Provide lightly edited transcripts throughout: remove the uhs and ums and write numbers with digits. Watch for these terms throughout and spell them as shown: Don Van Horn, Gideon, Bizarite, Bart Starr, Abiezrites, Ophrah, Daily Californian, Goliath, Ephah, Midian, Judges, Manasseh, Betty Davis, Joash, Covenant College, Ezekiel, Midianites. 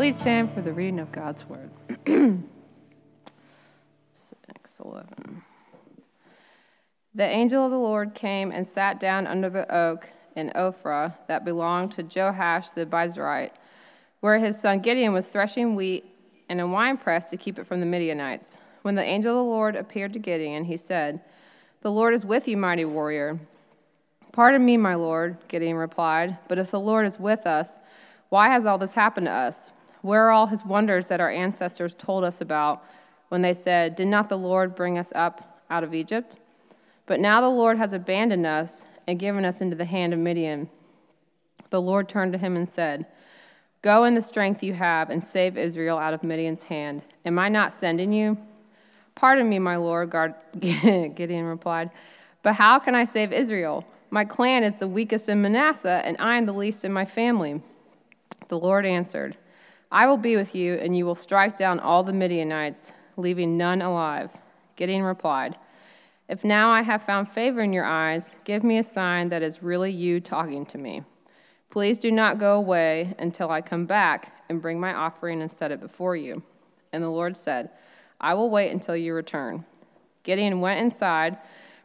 Please stand for the reading of God's Word. 6:11. The angel of the Lord came and sat down under the oak in Ophrah that belonged to Joash the Bizarite, where his son Gideon was threshing wheat in a winepress to keep it from the Midianites. When the angel of the Lord appeared to Gideon, he said, "The Lord is with you, mighty warrior." "Pardon me, my Lord," Gideon replied, "but if the Lord is with us, why has all this happened to us? Where are all his wonders that our ancestors told us about when they said, 'Did not the Lord bring us up out of Egypt?' But now the Lord has abandoned us and given us into the hand of Midian." The Lord turned to him and said, "Go in the strength you have and save Israel out of Midian's hand. Am I not sending you?" "Pardon me, my Lord," Gideon replied, "but how can I save Israel? My clan is the weakest in Manasseh, and I am the least in my family." The Lord answered, "I will be with you, and you will strike down all the Midianites, leaving none alive." Gideon replied, "If now I have found favor in your eyes, give me a sign that is really you talking to me. Please do not go away until I come back and bring my offering and set it before you." And the Lord said, "I will wait until you return." Gideon went inside,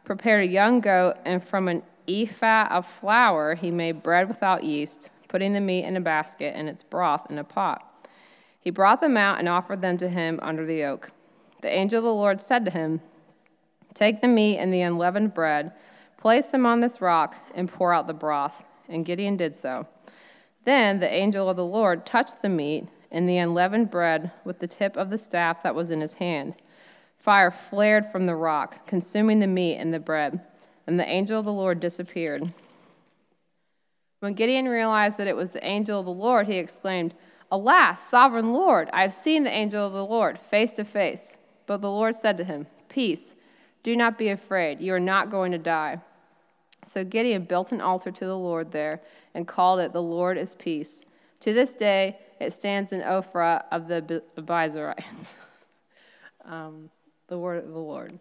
prepared a young goat, and from an ephah of flour he made bread without yeast, putting the meat in a basket and its broth in a pot. He brought them out and offered them to him under the oak. The angel of the Lord said to him, "Take the meat and the unleavened bread, place them on this rock, and pour out the broth." And Gideon did so. Then the angel of the Lord touched the meat and the unleavened bread with the tip of the staff that was in his hand. Fire flared from the rock, consuming the meat and the bread, and the angel of the Lord disappeared. When Gideon realized that it was the angel of the Lord, he exclaimed, "Alas, sovereign Lord, I have seen the angel of the Lord face to face." But the Lord said to him, "Peace. Do not be afraid, you are not going to die." So Gideon built an altar to the Lord there and called it, "The Lord is Peace." To this day, it stands in Ophrah of the Abiezrites. The word of the Lord.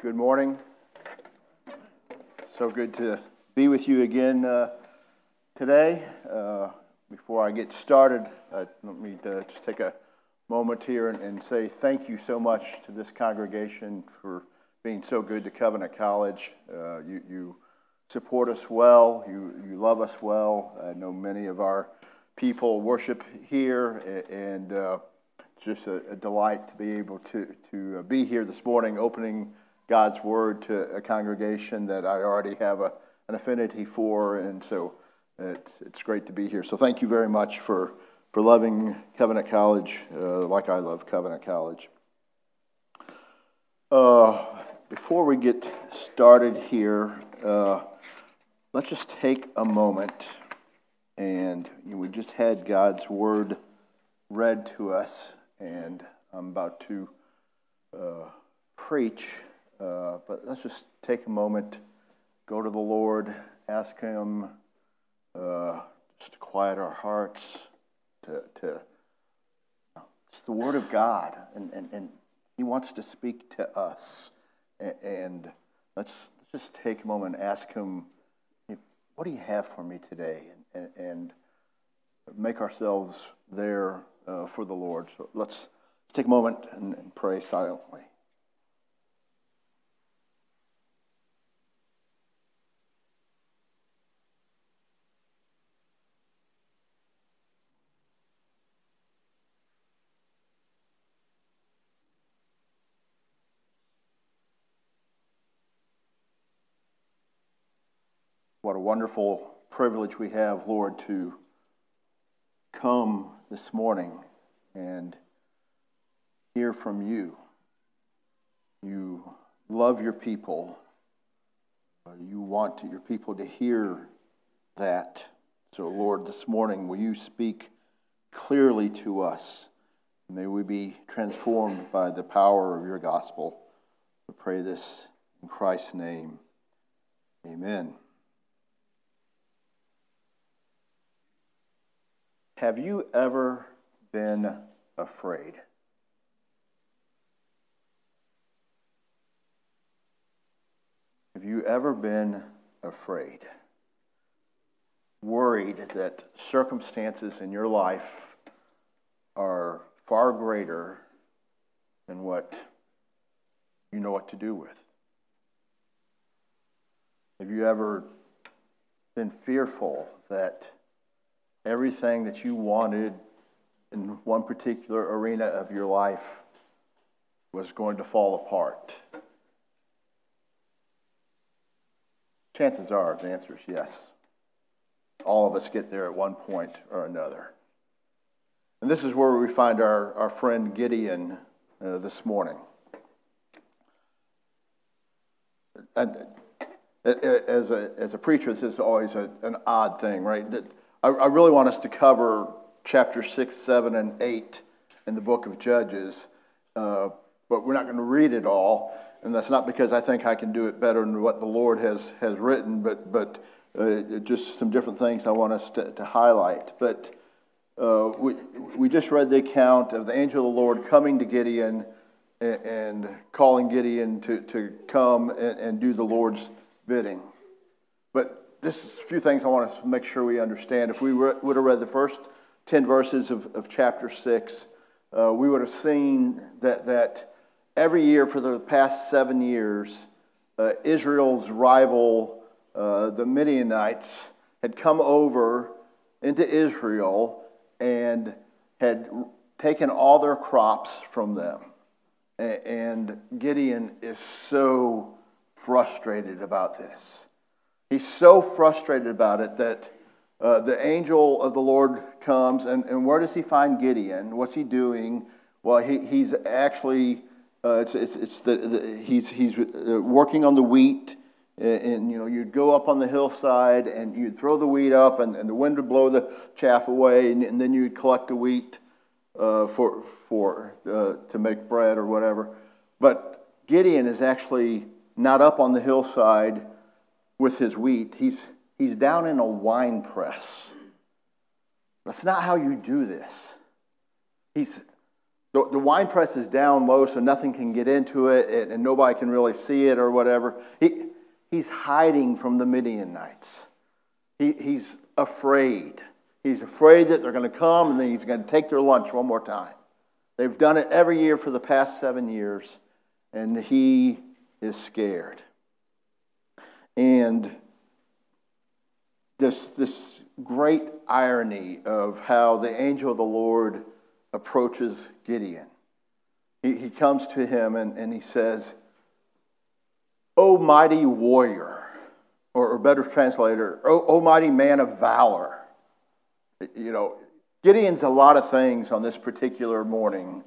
Good morning. So good to be with you again today. Before I get started, let me just take a moment here and say thank you so much to this congregation for being so good to Covenant College. You support us well. You love us well. I know many of our people worship here, and it's just a delight to be able to be here this morning, opening God's Word to a congregation that I already have an affinity for, and so it's great to be here. So thank you very much for loving Covenant College like I love Covenant College. Before we get started here, let's just take a moment, and we just had God's Word read to us, and I'm about to preach, but let's just take a moment, go to the Lord, ask Him just to quiet our hearts, to it's the Word of God, and He wants to speak to us, and let's just take a moment and ask Him, "What do you have for me today?" and make ourselves there for the Lord. So let's take a moment and pray silently. What a wonderful privilege we have, Lord, to come this morning and hear from you. You love your people. You want your people to hear that. So, Lord, this morning, will you speak clearly to us? May we be transformed by the power of your gospel. We pray this in Christ's name. Amen. Have you ever been afraid? ever been afraid, worried that circumstances in your life are far greater than what you know what to do with? Have you ever been fearful that everything that you wanted in one particular arena of your life was going to fall apart? Chances are the answer is yes. All of us get there at one point or another. And this is where we find our friend Gideon this morning. As a preacher, this is always an odd thing, right? I really want us to cover chapters 6, 7, and 8 in the book of Judges, but we're not going to read it all, and that's not because I think I can do it better than what the Lord has written, but just some different things I want us to highlight. But we just read the account of the angel of the Lord coming to Gideon and calling Gideon to come and do the Lord's bidding. But this is a few things I want to make sure we understand. If we would have read the first 10 verses of chapter 6, we would have seen that every year for the past 7 years, Israel's rival, the Midianites, had come over into Israel and had taken all their crops from them. And Gideon is so frustrated about this. He's so frustrated about it that the angel of the Lord comes, and where does he find Gideon? What's he doing? Well, he's actually he's working on the wheat, and you know, you'd go up on the hillside and you'd throw the wheat up, and the wind would blow the chaff away, and then you'd collect the wheat for to make bread or whatever. But Gideon is actually not up on the hillside with his wheat. He's down in a wine press. That's not how you do this. The wine press is down low, so nothing can get into it, and nobody can really see it or whatever. He's hiding from the Midianites. He's afraid. He's afraid that they're going to come, and then he's going to take their lunch one more time. They've done it every year for the past 7 years, and he is scared. And this great irony of how the angel of the Lord approaches Gideon. He comes to him and he says, "O mighty warrior," or better translator, "O mighty man of valor." You know, Gideon's a lot of things on this particular morning,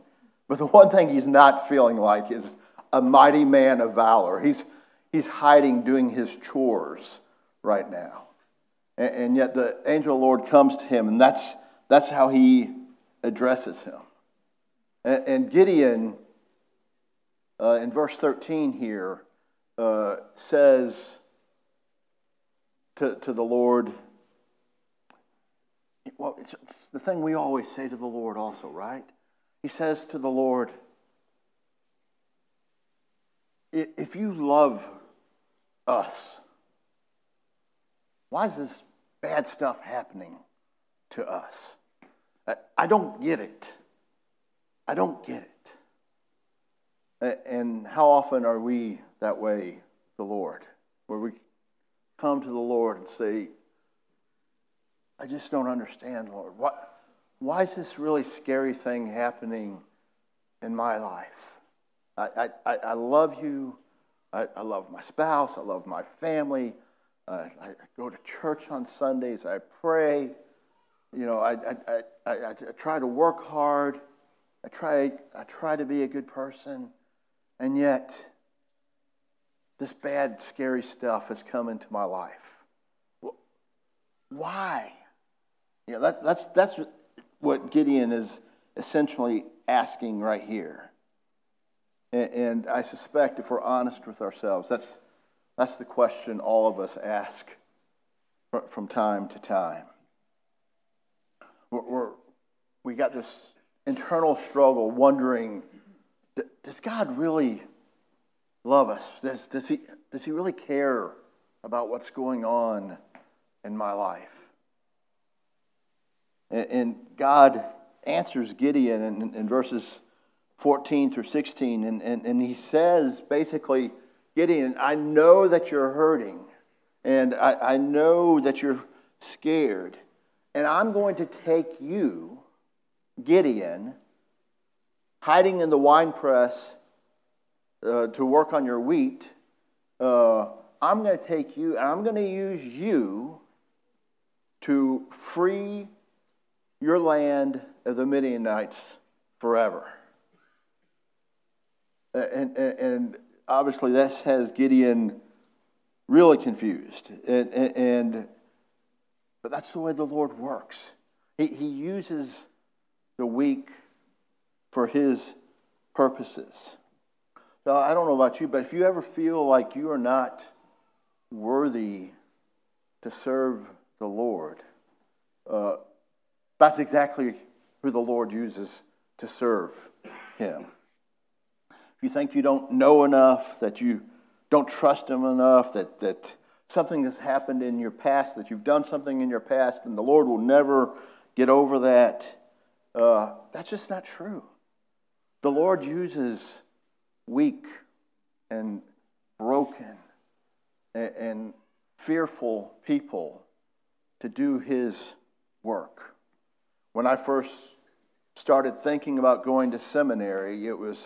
but the one thing he's not feeling like is a mighty man of valor. He's hiding, doing his chores right now. And yet the angel of the Lord comes to him, and that's how he addresses him. And Gideon, in verse 13 here, says to the Lord, well, it's the thing we always say to the Lord also, right? He says to the Lord, "If you love us, why is this bad stuff happening to us? I don't get it. I don't get it." And how often are we that way, the Lord, where we come to the Lord and say, "I just don't understand, Lord. Why is this really scary thing happening in my life? I love you. I love my spouse. I love my family. I go to church on Sundays. I pray. You know, I try to work hard. I try to be a good person. And yet, this bad, scary stuff has come into my life. Why?" You know, that's what Gideon is essentially asking right here. And I suspect, if we're honest with ourselves, that's the question all of us ask from time to time. We got this internal struggle, wondering, does God really love us? Does he really care about what's going on in my life. And God answers Gideon in verses 14 through 16. And he says, basically, Gideon, I know that you're hurting. And I know that you're scared. And I'm going to take you, Gideon, hiding in the winepress to work on your wheat. I'm going to take you and I'm going to use you to free your land of the Midianites forever. And obviously that has Gideon really confused. But that's the way the Lord works. He uses the weak for His purposes. Now, I don't know about you, but if you ever feel like you are not worthy to serve the Lord, that's exactly who the Lord uses to serve Him. If you think you don't know enough, that you don't trust Him enough, that something has happened in your past, that you've done something in your past, and the Lord will never get over that, that's just not true. The Lord uses weak and broken and fearful people to do His work. When I first started thinking about going to seminary, it was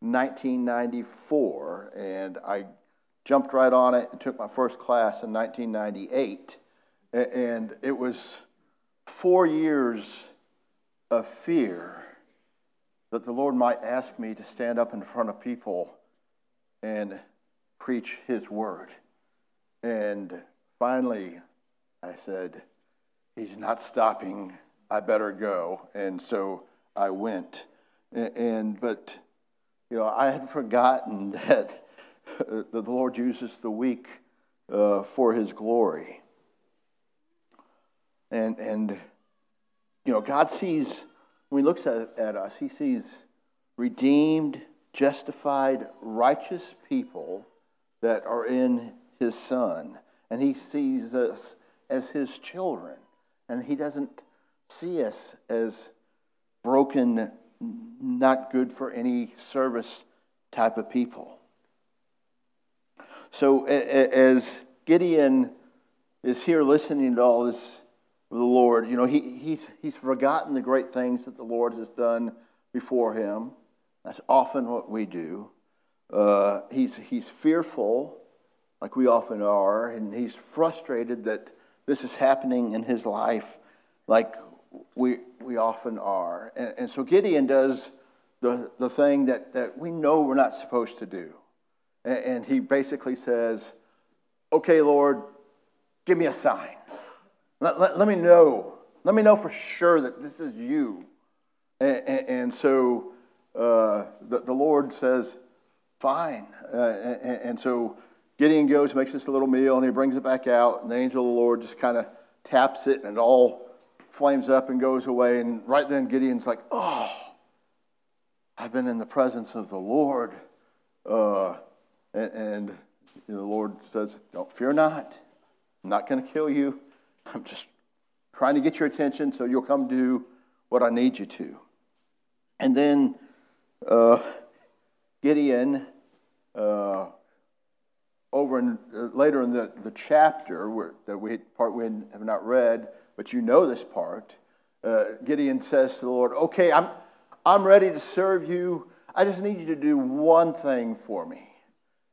1994, and I jumped right on it and took my first class in 1998. And it was 4 years of fear that the Lord might ask me to stand up in front of people and preach His word. And finally, I said, He's not stopping. I better go. And so I went. But, you know, I had forgotten that the Lord uses the weak for His glory. And you know, God sees, when He looks at us, He sees redeemed, justified, righteous people that are in His Son. And He sees us as His children. And He doesn't see us as broken, not good for any service type of people. So as Gideon is here listening to all this of the Lord, you know, he's forgotten the great things that the Lord has done before him. That's often what we do. He's fearful, like we often are, and he's frustrated that this is happening in his life, like we often are. And so Gideon does the thing that we know we're not supposed to do. And he basically says, okay, Lord, give me a sign. Let me know. Let me know for sure that this is you. And so the Lord says, fine. And so Gideon goes, makes this little meal, and he brings it back out. And the angel of the Lord just kind of taps it, and it all flames up and goes away. And right then Gideon's like, oh, I've been in the presence of the Lord. And you know, the Lord says, don't fear not. I'm not going to kill you. I'm just trying to get your attention so you'll come do what I need you to. And then Gideon, later in the chapter, we have not read, but you know this part, Gideon says to the Lord, okay, I'm ready to serve you. I just need you to do one thing for me.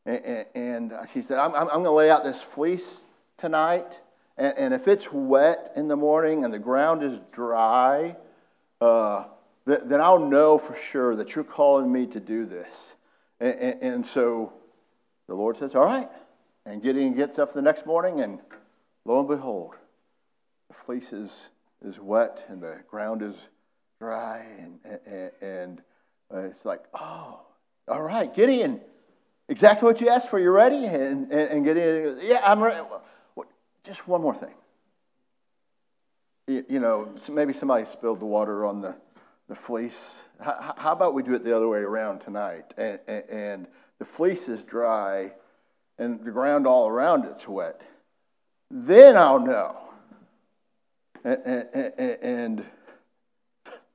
And he said, I'm going to lay out this fleece tonight. And if it's wet in the morning and the ground is dry, then I'll know for sure that you're calling me to do this. And so the Lord says, all right. And Gideon gets up the next morning, and lo and behold, the fleece is wet and the ground is dry. And it's like, oh, all right, Gideon, exactly what you asked for. You ready? And Gideon goes, yeah, I'm ready. Just one more thing. You know, maybe somebody spilled the water on the fleece. How about we do it the other way around tonight? And the fleece is dry, and the ground all around it's wet, then I'll know. And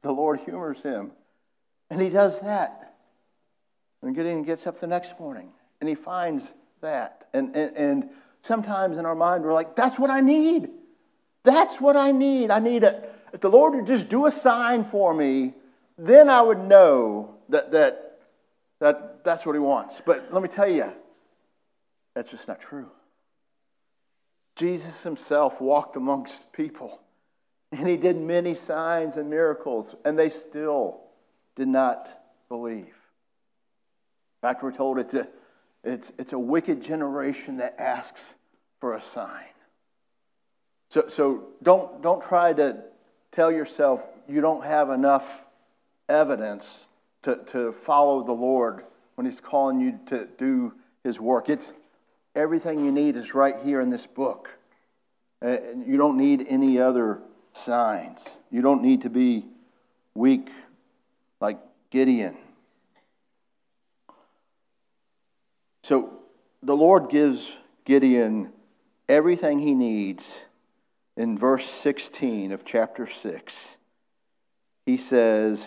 the Lord humors him. And he does that. And Gideon gets up the next morning and he finds that. And sometimes in our mind we're like, that's what I need. That's what I need. I need a, if the Lord would just do a sign for me, then I would know that's what he wants. But let me tell you, that's just not true. Jesus himself walked amongst people, and he did many signs and miracles, and they still did not believe. In fact, we're told it's a wicked generation that asks for a sign. So don't try to tell yourself you don't have enough evidence to follow the Lord when he's calling you to do his work. It's everything you need is right here in this book. You don't need any other signs. You don't need to be weak like Gideon. So the Lord gives Gideon everything he needs. In verse 16 of chapter 6, he says,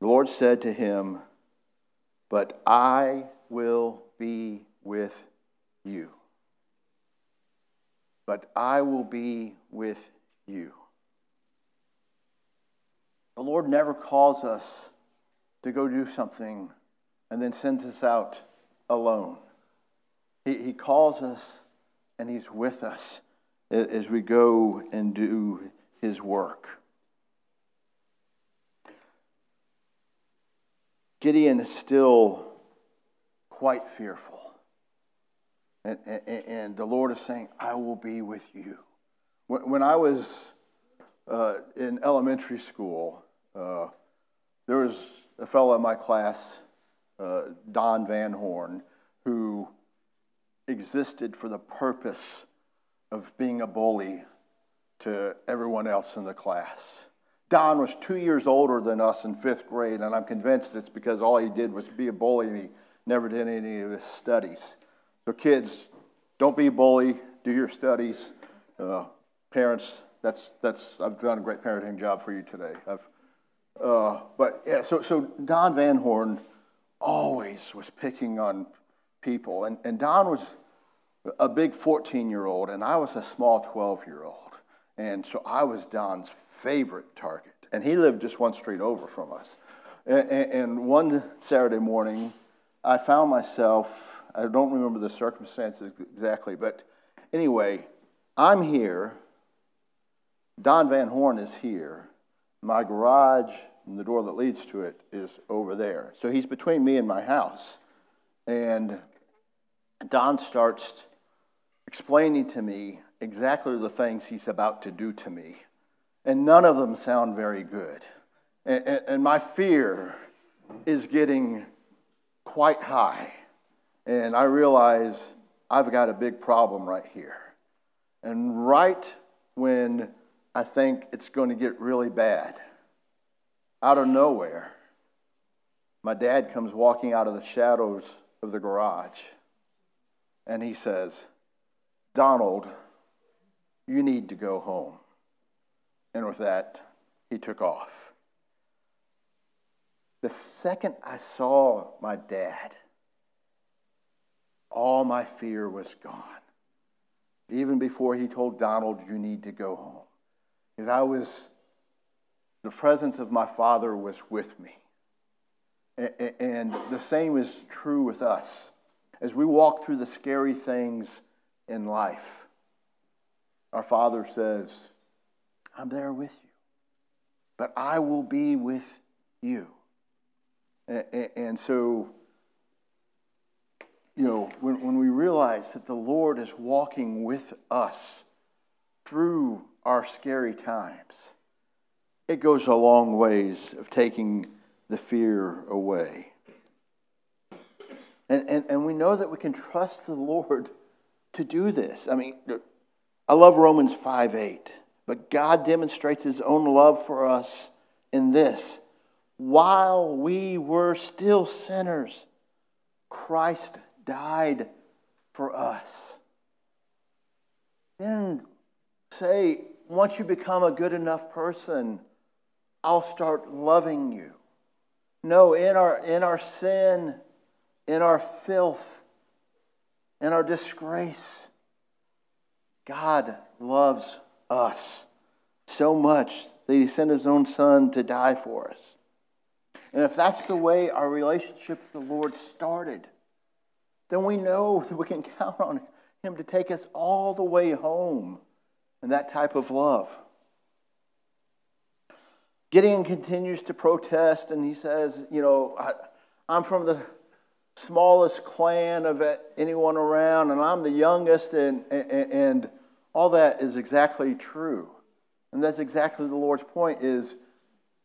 the Lord said to him, but I will be with you. But I will be with you. The Lord never calls us to go do something and then sends us out alone. He calls us and he's with us as we go and do his work. Gideon is still quite fearful. And the Lord is saying, I will be with you. When I was in elementary school, there was a fellow in my class, Don Van Horn, who existed for the purpose of being a bully to everyone else in the class. Don was 2 years older than us in fifth grade, and I'm convinced it's because all he did was be a bully and he never did any of his studies. So kids, don't be a bully, do your studies. Parents, I've done a great parenting job for you today. So Don Van Horn always was picking on people, and Don was a big 14-year-old, and I was a small 12-year-old. And so I was Don's favorite target. And he lived just one street over from us. And one Saturday morning, I found myself, I don't remember the circumstances exactly, but anyway, I'm here, Don Van Horn is here, my garage and the door that leads to it is over there. So he's between me and my house. And Don starts explaining to me exactly the things he's about to do to me. And none of them sound very good. And my fear is getting quite high. And I realize I've got a big problem right here. And right when I think it's going to get really bad, out of nowhere, my dad comes walking out of the shadows of the garage. And he says, Donald, you need to go home. And with that, he took off. The second I saw my dad, all my fear was gone. Even before he told Donald, you need to go home. Because the presence of my father was with me. And the same is true with us. As we walk through the scary things in life, our Father says, I'm there with you, but I will be with you. And so, you know, when we realize that the Lord is walking with us through our scary times, it goes a long ways of taking the fear away. And we know that we can trust the Lord to do this. I mean, I love Romans 5:8. But God demonstrates his own love for us in this. While we were still sinners, Christ died for us. Then say, once you become a good enough person, I'll start loving you. No, in our sin, in our filth, in our disgrace, God loves us so much that He sent His own Son to die for us. And if that's the way our relationship with the Lord started, then we know that we can count on Him to take us all the way home in that type of love. Gideon continues to protest, and he says, you know, I'm from the smallest clan of anyone around, and I'm the youngest, and all that is exactly true. And that's exactly the Lord's point is,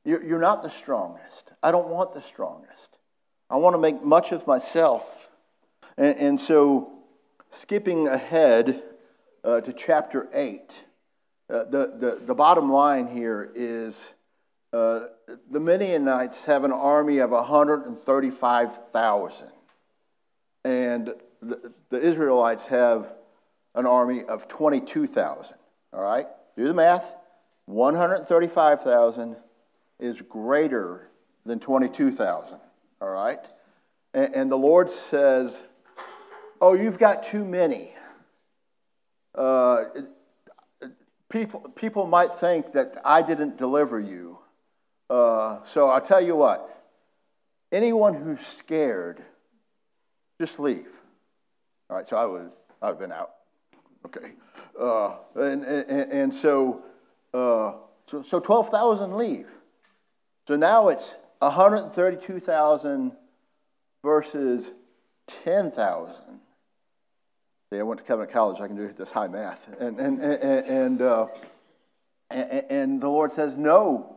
you're not the strongest. I don't want the strongest. I want to make much of myself. And so, skipping ahead to chapter 8, the bottom line here is the Midianites have an army of 135,000. And the Israelites have an army of 22,000. All right? Do the math. 135,000. Is greater than 22,000, all right? And the Lord says, oh, you've got too many. People might think that I didn't deliver you. So I'll tell you what. Anyone who's scared, just leave. All right, so I've been out. Okay. So 12,000 leave. So now it's 132,000 versus 10,000. See, I went to Covenant College. I can do this high math. And the Lord says, no,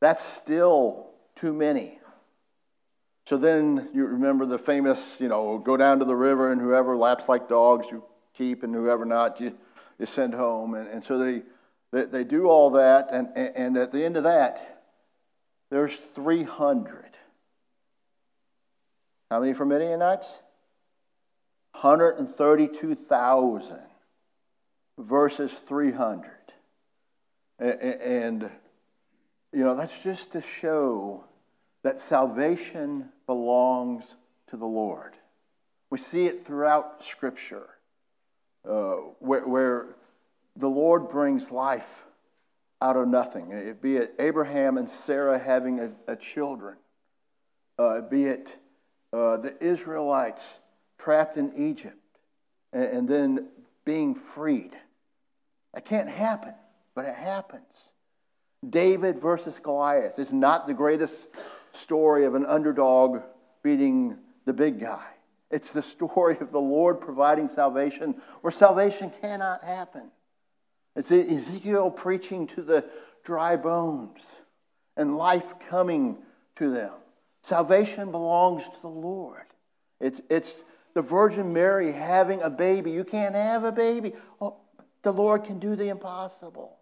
that's still too many. So then you remember the famous, go down to the river and whoever laps like dogs you keep and whoever not you send home. And so they do all that. And at the end of that, there's 300. How many for Midianites? 132,000 versus 300. And, that's just to show that salvation belongs to the Lord. We see it throughout Scripture where the Lord brings life out of nothing. It be it Abraham and Sarah having a children. Be it the Israelites trapped in Egypt and then being freed. That can't happen, but it happens. David versus Goliath is not the greatest story of an underdog beating the big guy. It's the story of the Lord providing salvation where salvation cannot happen. It's Ezekiel preaching to the dry bones and life coming to them. Salvation belongs to the Lord. It's the Virgin Mary having a baby. You can't have a baby. Oh, the Lord can do the impossible.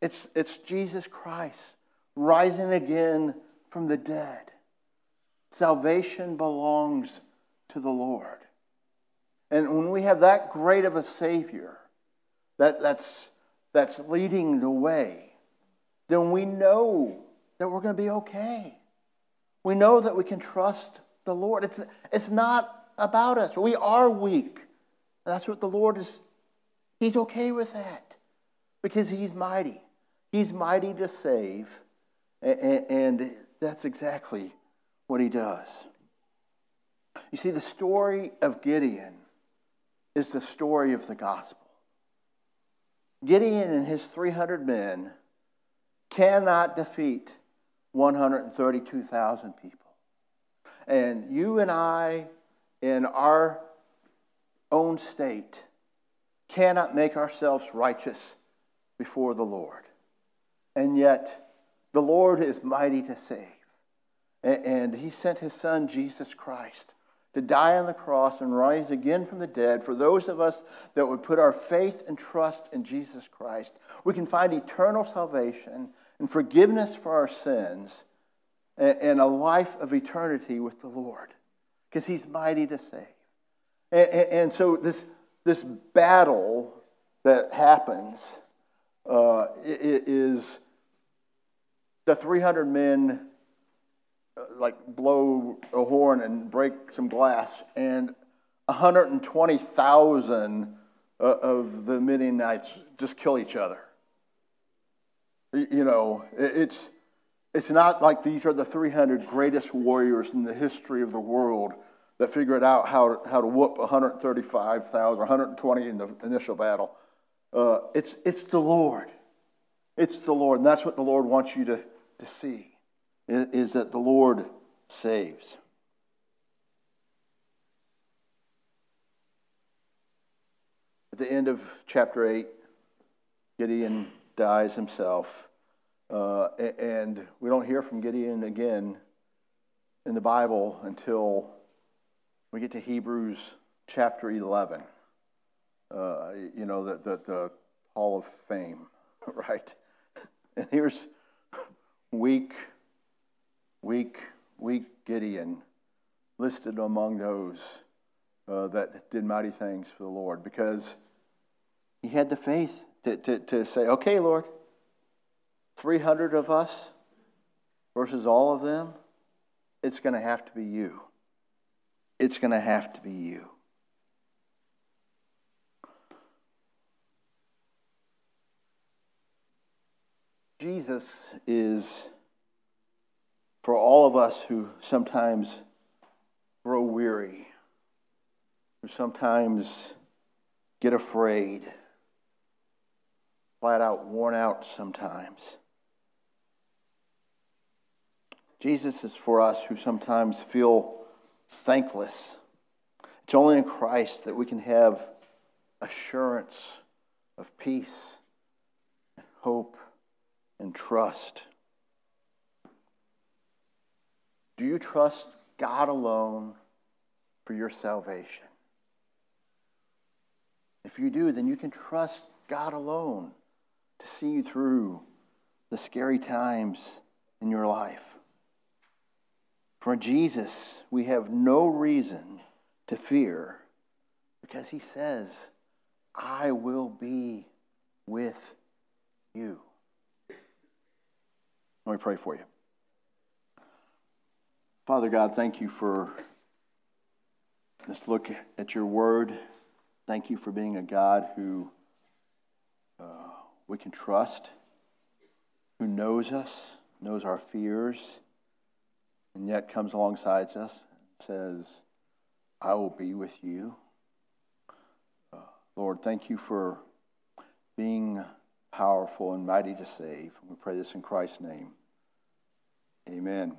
It's Jesus Christ rising again from the dead. Salvation belongs to the Lord. And when we have that great of a Savior, that's leading the way, then we know that we're going to be okay. We know that we can trust the Lord. It's not about us. We are weak. That's what the Lord is. He's okay with that because He's mighty. He's mighty to save, and that's exactly what He does. You see, the story of Gideon is the story of the gospel. Gideon and his 300 men cannot defeat 132,000 people. And you and I, in our own state, cannot make ourselves righteous before the Lord. And yet, the Lord is mighty to save. And He sent His Son, Jesus Christ, to die on the cross and rise again from the dead. For those of us that would put our faith and trust in Jesus Christ, we can find eternal salvation and forgiveness for our sins and a life of eternity with the Lord because He's mighty to save. And so this battle that happens is the 300 men like blow a horn and break some glass, and 120,000 of the Midianites just kill each other. You know, it's not like these are the 300 greatest warriors in the history of the world that figured out how to whoop 135,000, 120 in the initial battle. It's the Lord. It's the Lord, and that's what the Lord wants you to see, is that the Lord saves. At the end of chapter 8, Gideon dies himself, and we don't hear from Gideon again in the Bible until we get to Hebrews chapter 11, the Hall of Fame, right? And here's weak Gideon listed among those that did mighty things for the Lord, because he had the faith to say, okay, Lord, 300 of us versus all of them, it's going to have to be you. It's going to have to be you. Jesus is, for all of us who sometimes grow weary, who sometimes get afraid, flat out worn out sometimes. Jesus is for us who sometimes feel thankless. It's only in Christ that we can have assurance of peace, and hope, and trust. Do you trust God alone for your salvation? If you do, then you can trust God alone to see you through the scary times in your life. For Jesus, we have no reason to fear, because he says, I will be with you. Let me pray for you. Father God, thank you for this look at your word. Thank you for being a God who we can trust, who knows us, knows our fears, and yet comes alongside us and says, I will be with you. Lord, thank you for being powerful and mighty to save. We pray this in Christ's name. Amen.